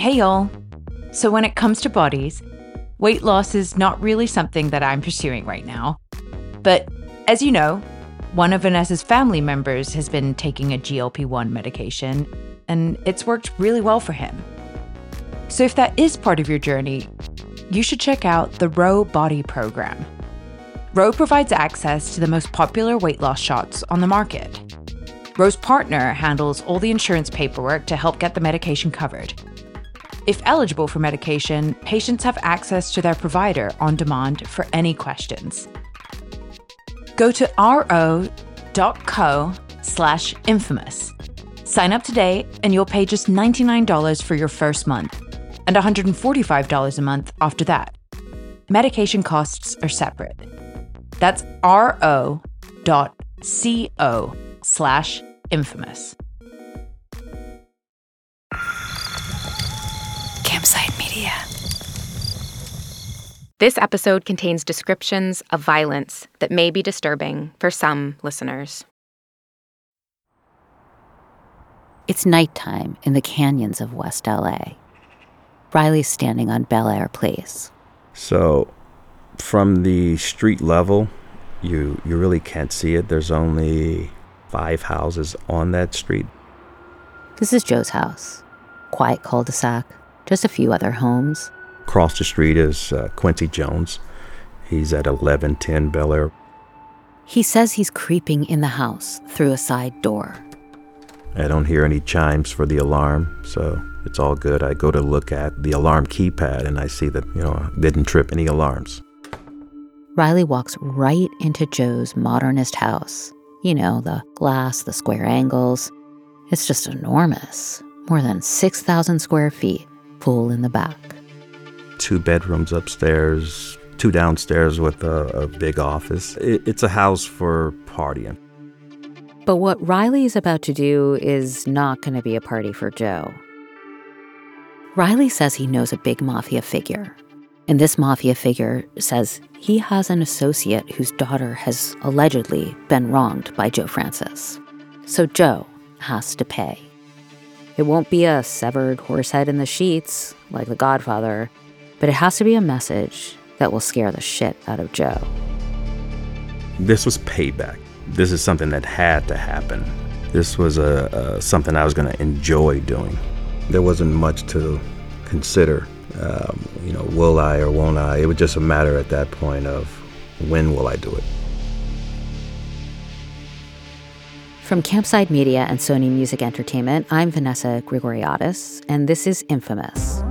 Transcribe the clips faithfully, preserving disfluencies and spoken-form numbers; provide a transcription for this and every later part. Hey y'all. So when it comes to bodies, weight loss is not really something that I'm pursuing right now. But as you know, one of Vanessa's family members has been taking a G L P one medication, and it's worked really well for him. So if that is part of your journey, you should check out the Roe Body Program. Roe provides access to the most popular weight loss shots on the market. Roe's partner handles all the insurance paperwork to help get the medication covered. If eligible for medication, patients have access to their provider on demand for any questions. Go to ro.co slash infamous. Sign up today and you'll pay just ninety-nine dollars for your first month and one hundred forty-five dollars a month after that. Medication costs are separate. That's ro.co slash infamous. Campside Media. This episode contains descriptions of violence that may be disturbing for some listeners. It's nighttime in the canyons of West L A. Riley's standing on Bel Air Place. So, from the street level, you you really can't see it. There's only five houses on that street. This is Joe's house. Quiet cul-de-sac, just a few other homes. Across the street is uh, Quincy Jones. He's at eleven ten Bel Air. He says he's creeping in the house through a side door. I don't hear any chimes for the alarm, so it's all good. I go to look at the alarm keypad, and I see that, you know, I didn't trip any alarms. Riley walks right into Joe's modernist house. You know, the glass, the square angles. It's just enormous. More than six thousand square feet, full in the back. Two bedrooms upstairs, two downstairs with a, a big office. It, it's a house for partying. But what Riley is about to do is not going to be a party for Joe. Riley says he knows a big mafia figure. And this mafia figure says he has an associate whose daughter has allegedly been wronged by Joe Francis. So Joe has to pay. It won't be a severed horse head in the sheets, like The Godfather, but it has to be a message that will scare the shit out of Joe. This was payback. This is something that had to happen. This was a, a something I was going to enjoy doing. There wasn't much to consider. Um, you know, will I or won't I? It was just a matter at that point of when will I do it. From Campside Media and Sony Music Entertainment, I'm Vanessa Grigoriadis, and this is Infamous.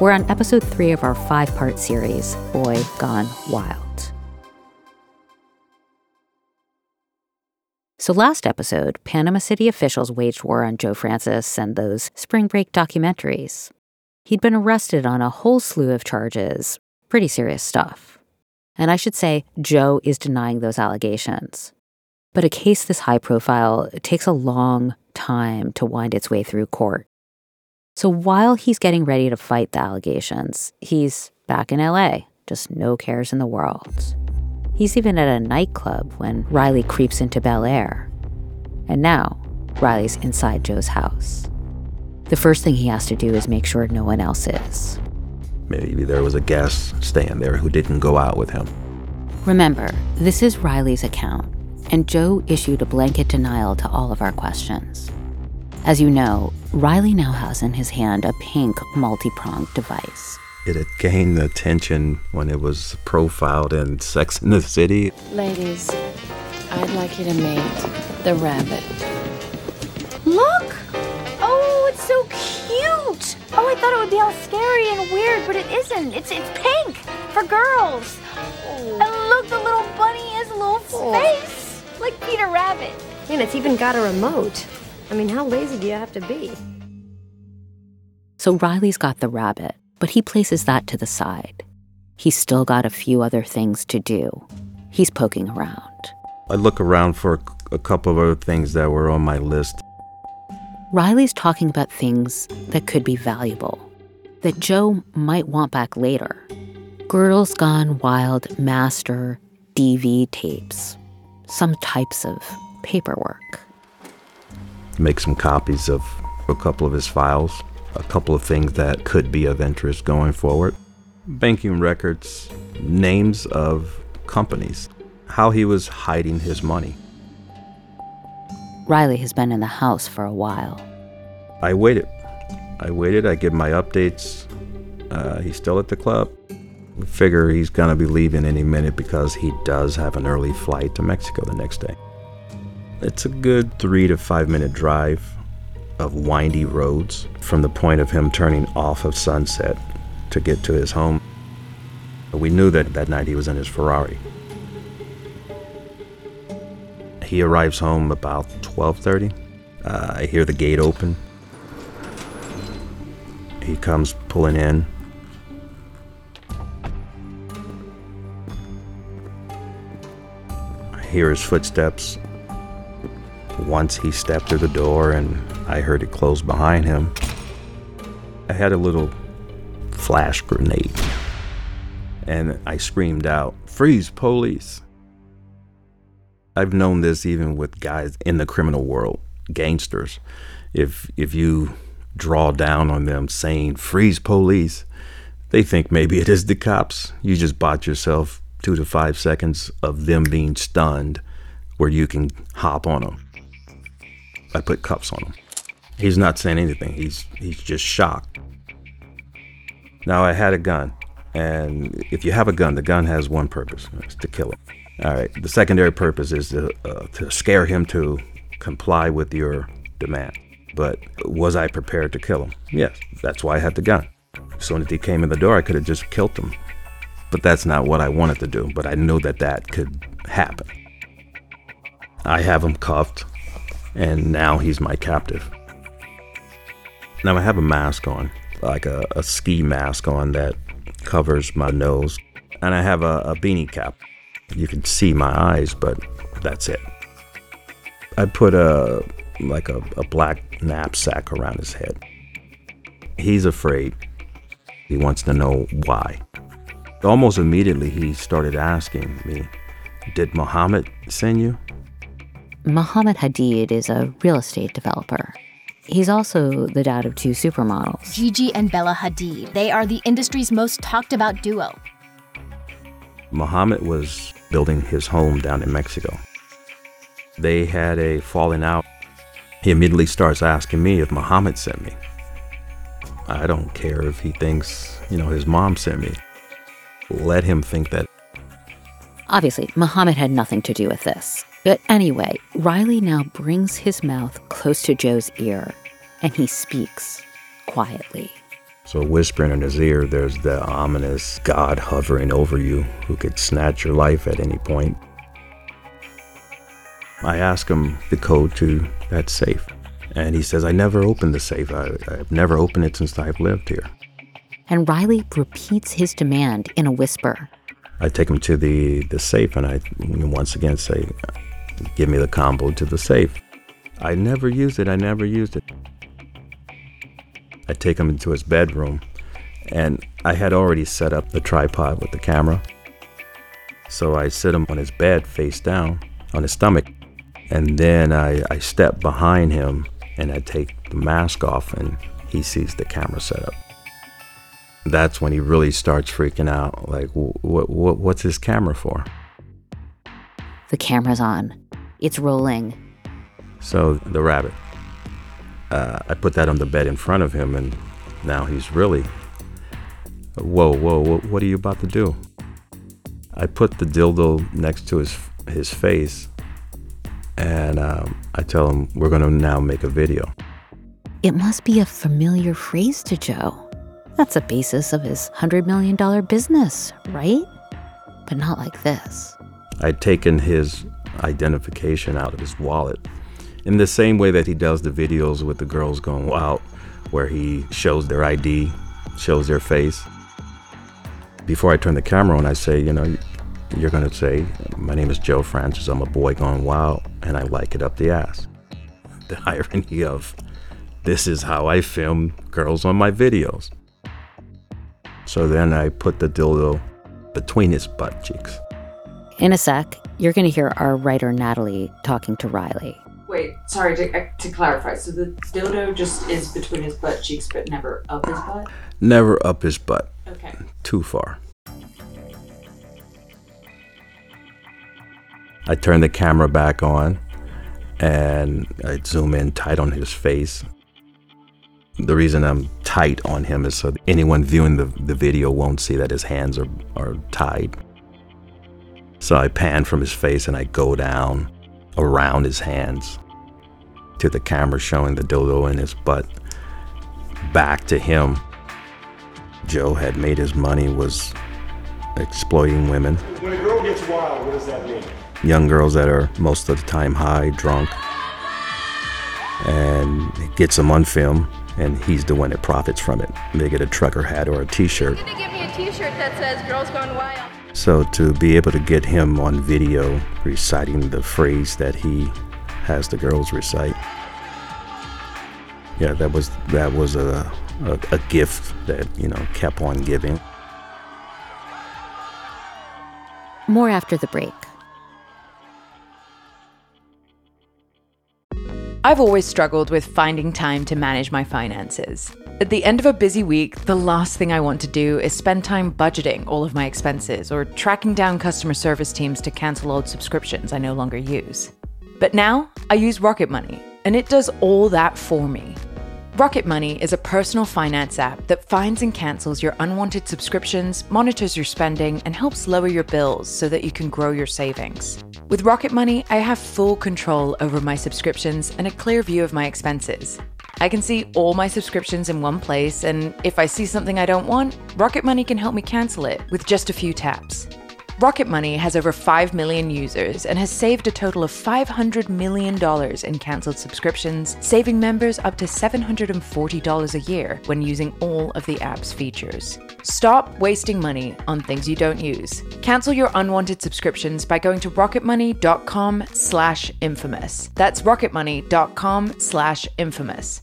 We're on episode three of our five-part series, Boy Gone Wild. So last episode, Panama City officials waged war on Joe Francis and those spring break documentaries. He'd been arrested on a whole slew of charges, pretty serious stuff. And I should say, Joe is denying those allegations. But a case this high profile takes a long time to wind its way through court. So while he's getting ready to fight the allegations, he's back in L A, just no cares in the world. He's even at a nightclub when Riley creeps into Bel Air. And now, Riley's inside Joe's house. The first thing he has to do is make sure no one else is. Maybe there was a guest staying there who didn't go out with him. Remember, this is Riley's account, and Joe issued a blanket denial to all of our questions. As you know, Riley now has in his hand a pink multi-pronged device. It had gained attention when it was profiled in Sex in the City. Ladies, I'd like you to meet the rabbit. Look! Oh, it's so cute! Oh, I thought it would be all scary and weird, but it isn't. It's it's pink for girls. Oh. And look, the little bunny has a little face, oh. Like Peter Rabbit. And it's even got a remote. I mean, how lazy do you have to be? So Riley's got the rabbit, but he places that to the side. He's still got a few other things to do. He's poking around. I look around for a couple of other things that were on my list. Riley's talking about things that could be valuable, that Joe might want back later. Girls Gone Wild master D V tapes, some types of paperwork. Make some copies of a couple of his files, a couple of things that could be of interest going forward. Banking records, names of companies, how he was hiding his money. Riley has been in the house for a while. I waited. I waited. I give my updates. Uh, he's still at the club. We figure he's going to be leaving any minute because he does have an early flight to Mexico the next day. It's a good three to five minute drive of windy roads from the point of him turning off of Sunset to get to his home. We knew that that night he was in his Ferrari. He arrives home about twelve thirty. Uh, I hear the gate open. He comes pulling in. I hear his footsteps. Once he stepped through the door and I heard it close behind him. I had a little flash grenade and I screamed out, "Freeze, police!" I've known this even with guys in the criminal world, gangsters. If if you draw down on them saying, "Freeze, police," they think maybe it is the cops. You just bought yourself two to five seconds of them being stunned where you can hop on them. I put cuffs on him. He's not saying anything. He's he's just shocked. Now, I had a gun. And if you have a gun, the gun has one purpose. It's to kill him. All right. The secondary purpose is to, uh, to scare him to comply with your demand. But was I prepared to kill him? Yes. That's why I had the gun. As soon as he came in the door, I could have just killed him. But that's not what I wanted to do. But I knew that that could happen. I have him cuffed. And now he's my captive. Now I have a mask on, like a, a ski mask on that covers my nose. And I have a, a beanie cap. You can see my eyes, but that's it. I put a like a, a black knapsack around his head. He's afraid. He wants to know why. Almost immediately, he started asking me, "Did Mohamed send you?" Mohamed Hadid is a real estate developer. He's also the dad of two supermodels. Gigi and Bella Hadid. They are the industry's most talked about duo. Mohamed was building his home down in Mexico. They had a falling out. He immediately starts asking me if Mohamed sent me. I don't care if he thinks, you know, his mom sent me. Let him think that. Obviously, Mohamed had nothing to do with this. But anyway, Riley now brings his mouth close to Joe's ear, and he speaks quietly. So whispering in his ear, there's the ominous God hovering over you who could snatch your life at any point. I ask him the code to that safe, and he says, "I never opened the safe. I, I've never opened it since I've lived here." And Riley repeats his demand in a whisper. I take him to the, the safe, and I once again say, "Give me the combo to the safe." I never used it. I never used it. I take him into his bedroom, and I had already set up the tripod with the camera. So I sit him on his bed, face down, on his stomach, and then I, I step behind him, and I take the mask off, and he sees the camera set up. That's when he really starts freaking out, like, what, what, what's his camera for? The camera's on. It's rolling. So the rabbit. Uh, I put that on the bed in front of him, and now he's really, whoa, whoa, whoa, what are you about to do? I put the dildo next to his his face, and um, I tell him, "We're going to now make a video." It must be a familiar phrase to Joe. That's the basis of his one hundred million dollars business, right? But not like this. I'd taken his identification out of his wallet in the same way that he does the videos with the Girls Gone Wild, where he shows their I D, shows their face. Before I turn the camera on, I say, you know, you're going to say, "My name is Joe Francis. I'm a boy gone wild, and I like it up the ass." The irony of this is how I film girls on my videos. So then I put the dildo between his butt cheeks. In a sec, you're going to hear our writer, Natalie, talking to Riley. Wait, sorry, to, to clarify. So the dildo just is between his butt cheeks, but never up his butt? Never up his butt. Okay. Too far. I turn the camera back on, and I zoom in tight on his face. The reason I'm tight on him is so anyone viewing the, the video won't see that his hands are, are tied. So I pan from his face and I go down around his hands to the camera showing the dildo in his butt, back to him. Joe had made his money was exploiting women. When a girl gets wild, what does that mean? Young girls that are most of the time high, drunk, and gets them on film, and he's the one that profits from it. They get a trucker hat or a t-shirt. You're gonna give me a t-shirt that says Girls Gone Wild. So to be able to get him on video reciting the phrase that he has the girls recite, yeah, that was that was a a, a gift that, you know, kept on giving. More after the break. I've always struggled with finding time to manage my finances. At the end of a busy week, the last thing I want to do is spend time budgeting all of my expenses or tracking down customer service teams to cancel old subscriptions I no longer use. But now I use Rocket Money, and it does all that for me. Rocket Money is a personal finance app that finds and cancels your unwanted subscriptions, monitors your spending, and helps lower your bills so that you can grow your savings. With Rocket Money, I have full control over my subscriptions and a clear view of my expenses. I can see all my subscriptions in one place, and if I see something I don't want, Rocket Money can help me cancel it with just a few taps. Rocket Money has over five million users and has saved a total of five hundred million dollars in canceled subscriptions, saving members up to seven hundred forty dollars a year when using all of the app's features. Stop wasting money on things you don't use. Cancel your unwanted subscriptions by going to rocketmoney.com slash infamous. That's rocketmoney.com slash infamous.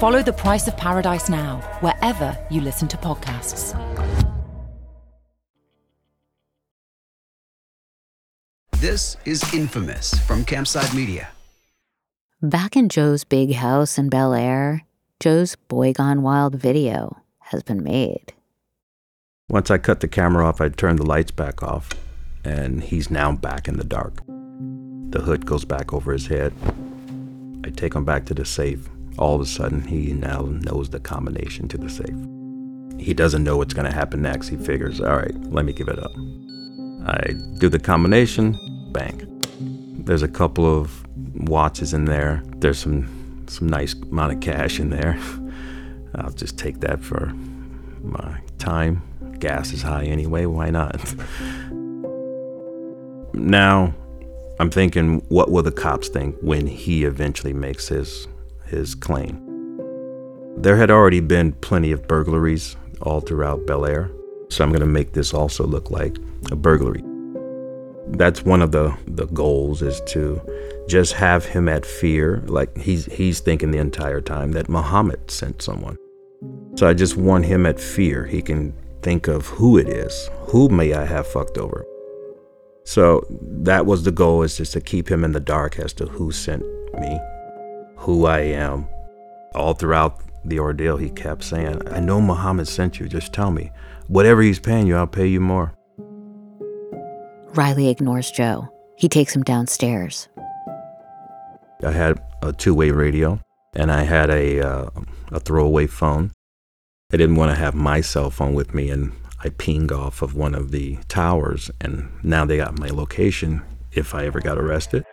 Follow The Price of Paradise now, wherever you listen to podcasts. This is Infamous from Campside Media. Back in Joe's big house in Bel Air, Joe's Boy Gone Wild video has been made. Once I cut the camera off, I turned the lights back off, and he's now back in the dark. The hood goes back over his head. I take him back to the safe. All of a sudden, he now knows the combination to the safe. He doesn't know what's going to happen next. He figures, all right, let me give it up. I do the combination. Bang. There's a couple of watches in there. There's some some nice amount of cash in there. I'll just take that for my time. Gas is high anyway, why not? Now, I'm thinking, what will the cops think when he eventually makes his his claim? There had already been plenty of burglaries all throughout Bel Air, so I'm going to make this also look like a burglary. That's one of the, the goals, is to just have him at fear, like he's he's thinking the entire time that Mohammed sent someone. So I just want him at fear. He can think of who it is. Who may I have fucked over? So that was the goal, is just to keep him in the dark as to who sent me, who I am. All throughout the ordeal, he kept saying, I know Mohammed sent you, just tell me. Whatever he's paying you, I'll pay you more. Riley ignores Joe. He takes him downstairs. I had a two-way radio, and I had a uh, a throwaway phone. I didn't want to have my cell phone with me, and I pinged off of one of the towers, and now they got my location if I ever got arrested.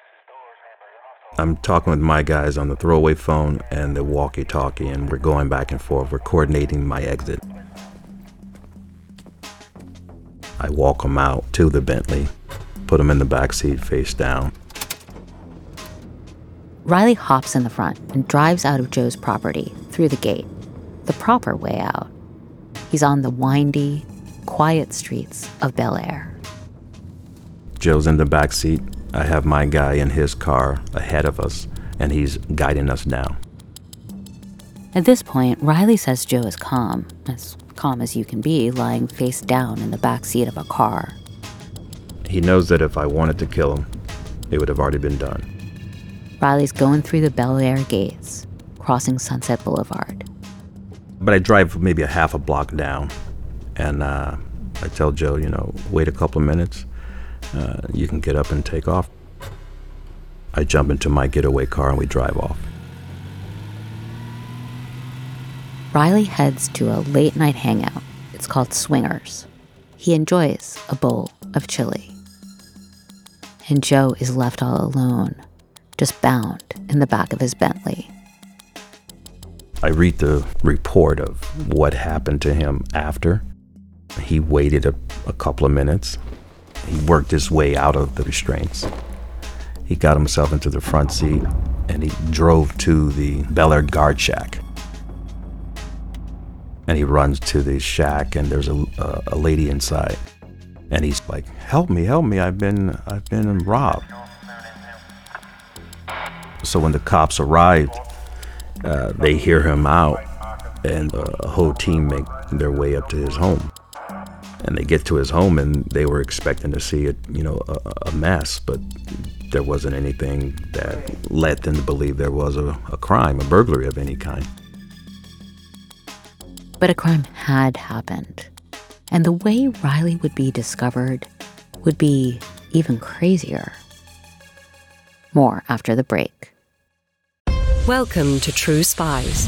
I'm talking with my guys on the throwaway phone and the walkie-talkie, and we're going back and forth. We're coordinating my exit. I walk him out to the Bentley. put him in the backseat face down. Riley hops in the front and drives out of Joe's property through the gate, the proper way out. He's on the windy, quiet streets of Bel Air. Joe's in the backseat. I have my guy in his car ahead of us, and he's guiding us down. At this point, Riley says Joe is calm, as calm as you can be, lying face down in the backseat of a car. He knows that if I wanted to kill him, it would have already been done. Riley's going through the Bel Air gates, crossing Sunset Boulevard. But I drive maybe a half a block down, and uh, I tell Joe, you know, wait a couple of minutes. Uh, you can get up and take off. I jump into my getaway car and we drive off. Riley heads to a late night hangout. It's called Swingers. He enjoys a bowl of chili. And Joe is left all alone, just bound in the back of his Bentley. I read the report of what happened to him after. He waited a, a couple of minutes. He worked his way out of the restraints. He got himself into the front seat and he drove to the Bel Air guard shack. And he runs to the shack and there's a, a, a lady inside. And he's like, help me, help me, I've been, I've been robbed. So when the cops arrived, uh, they hear him out and a whole team make their way up to his home. And they get to his home, and they were expecting to see, a, you know, a, a mess, but there wasn't anything that led them to believe there was a, a crime, a burglary of any kind. But a crime had happened, and the way Riley would be discovered would be even crazier. More after the break. Welcome to True Spies,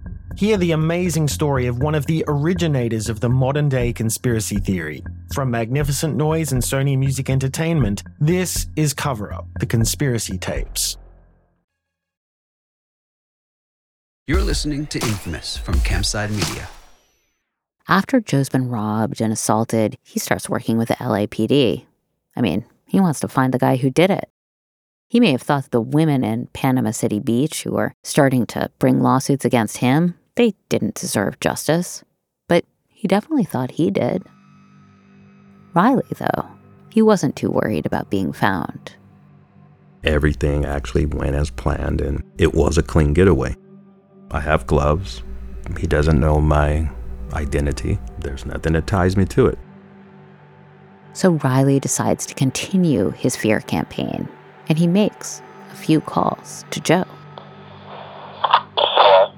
Hear the amazing story of one of the originators of the modern-day conspiracy theory. From Magnificent Noise and Sony Music Entertainment, this is Cover Up, the Conspiracy Tapes. You're listening to Infamous from Campside Media. After Joe's been robbed and assaulted, he starts working with the L A P D. I mean, he wants to find the guy who did it. He may have thought that the women in Panama City Beach who were starting to bring lawsuits against him, they didn't deserve justice. But he definitely thought he did. Riley, though, he wasn't too worried about being found. Everything actually went as planned, and it was a clean getaway. I have gloves. He doesn't know my identity. There's nothing that ties me to it. So Riley decides to continue his fear campaign. And he makes a few calls to Joe. Yeah,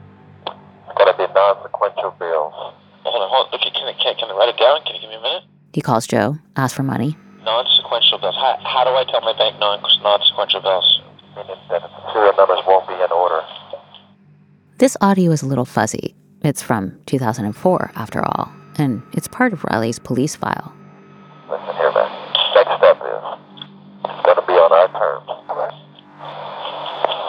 it's got to be non-sequential bills. Hold on, hold on. Can, can, can, can I write it down? Can you give me a minute? He calls Joe, asks for money. Non-sequential bills. How, how do I tell my bank non, non-sequential bills? Serial numbers won't be in order. This audio is a little fuzzy. It's from two thousand four, after all, and it's part of Riley's police file. Listen here, man. Next step is... Got to be on our terms,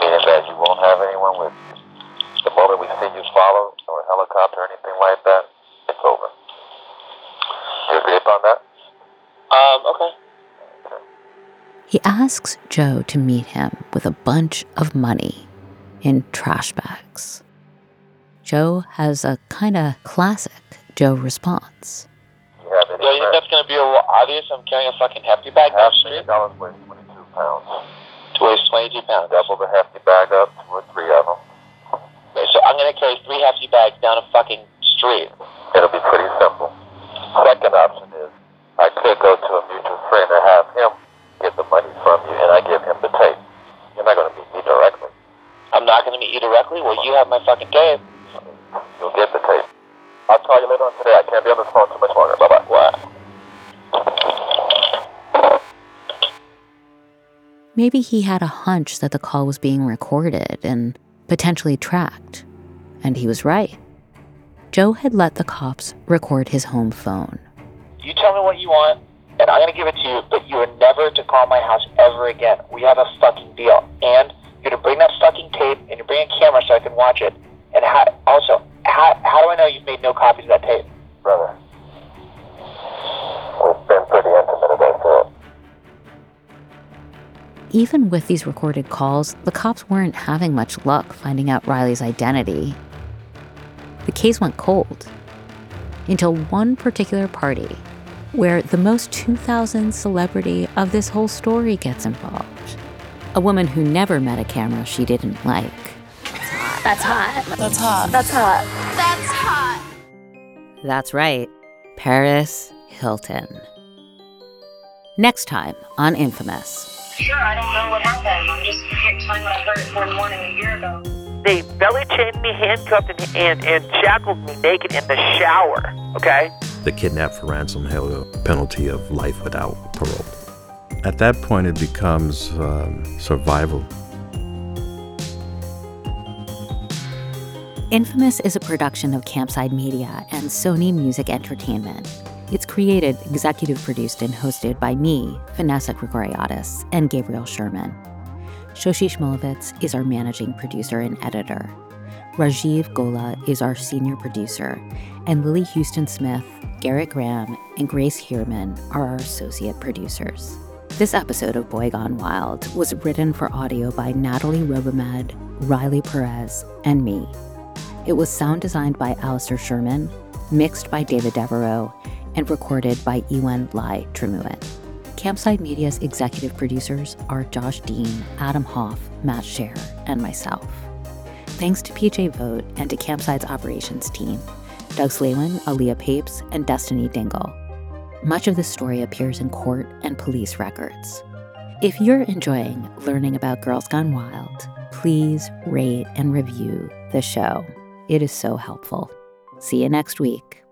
meaning that you won't have anyone with you. The moment we see you follow or helicopter or anything like that, it's over. You agree upon that? Um, okay. okay. He asks Joe to meet him with a bunch of money in trash bags. Joe has a kind of classic Joe response. Yeah, you think that's going to be obvious? I'm carrying a fucking hefty bag down the street. Hefty weighs twenty-two pounds. Weighs twenty-two pounds. Double the hefty bag up, two or three of them. Okay, so I'm going to carry three hefty bags down a fucking street. It'll be pretty simple. second option is I could go to a mutual friend and have him get the money from you, and I give him the tape. You're not going to meet me directly. I'm not going to meet you directly? Well, you have my fucking tape. You'll get the tape. I'll call you later on today. I can't be on this phone too much longer. Bye-bye. Wow. Maybe he had a hunch that the call was being recorded and potentially tracked. And he was right. Joe had let the cops record his home phone. You tell me what you want, and I'm going to give it to you, but you are never to call my house ever again. We have a fucking deal. And you're to bring that fucking tape, and you're bringing a camera so I can watch it. And how, also, how, how do I know you've made no copies of that tape? Brother, we've been pretty intimate about that. Even with these recorded calls, the cops weren't having much luck finding out Riley's identity. The case went cold until one particular party where the most two thousand celebrity of this whole story gets involved. A woman who never met a camera she didn't like. That's hot. That's hot. That's hot. That's hot. That's right. Paris Hilton. Next time on Infamous. Sure, I don't know what happened. I'm just telling what I heard at four in the morning a year ago. They belly chained me, handcuffed, and, and, and shackled me naked in the shower, okay? The kidnap for ransom held a penalty of life without parole. At that point, it becomes um, survival. Infamous is a production of Campside Media and Sony Music Entertainment. It's created, executive produced, and hosted by me, Vanessa Grigoriadis, and Gabriel Sherman. Shoshi Shmulevitz is our managing producer and editor. Rajiv Gola is our senior producer. And Lily Houston Smith, Garrett Graham, and Grace Hearman are our associate producers. This episode of Boy Gone Wild was written for audio by Natalie Robomed, Riley Perez, and me. It was sound designed by Alistair Sherman, mixed by David Devereaux, and recorded by Ewan Lai Tremuin. Campside Media's executive producers are Josh Dean, Adam Hoff, Matt Scher, and myself. Thanks to P J Vogt and to Campside's operations team, Doug Slaywin, Aaliyah Papes, and Destiny Dingle. Much of this story appears in court and police records. If you're enjoying learning about Girls Gone Wild, please rate and review the show. It is so helpful. See you next week.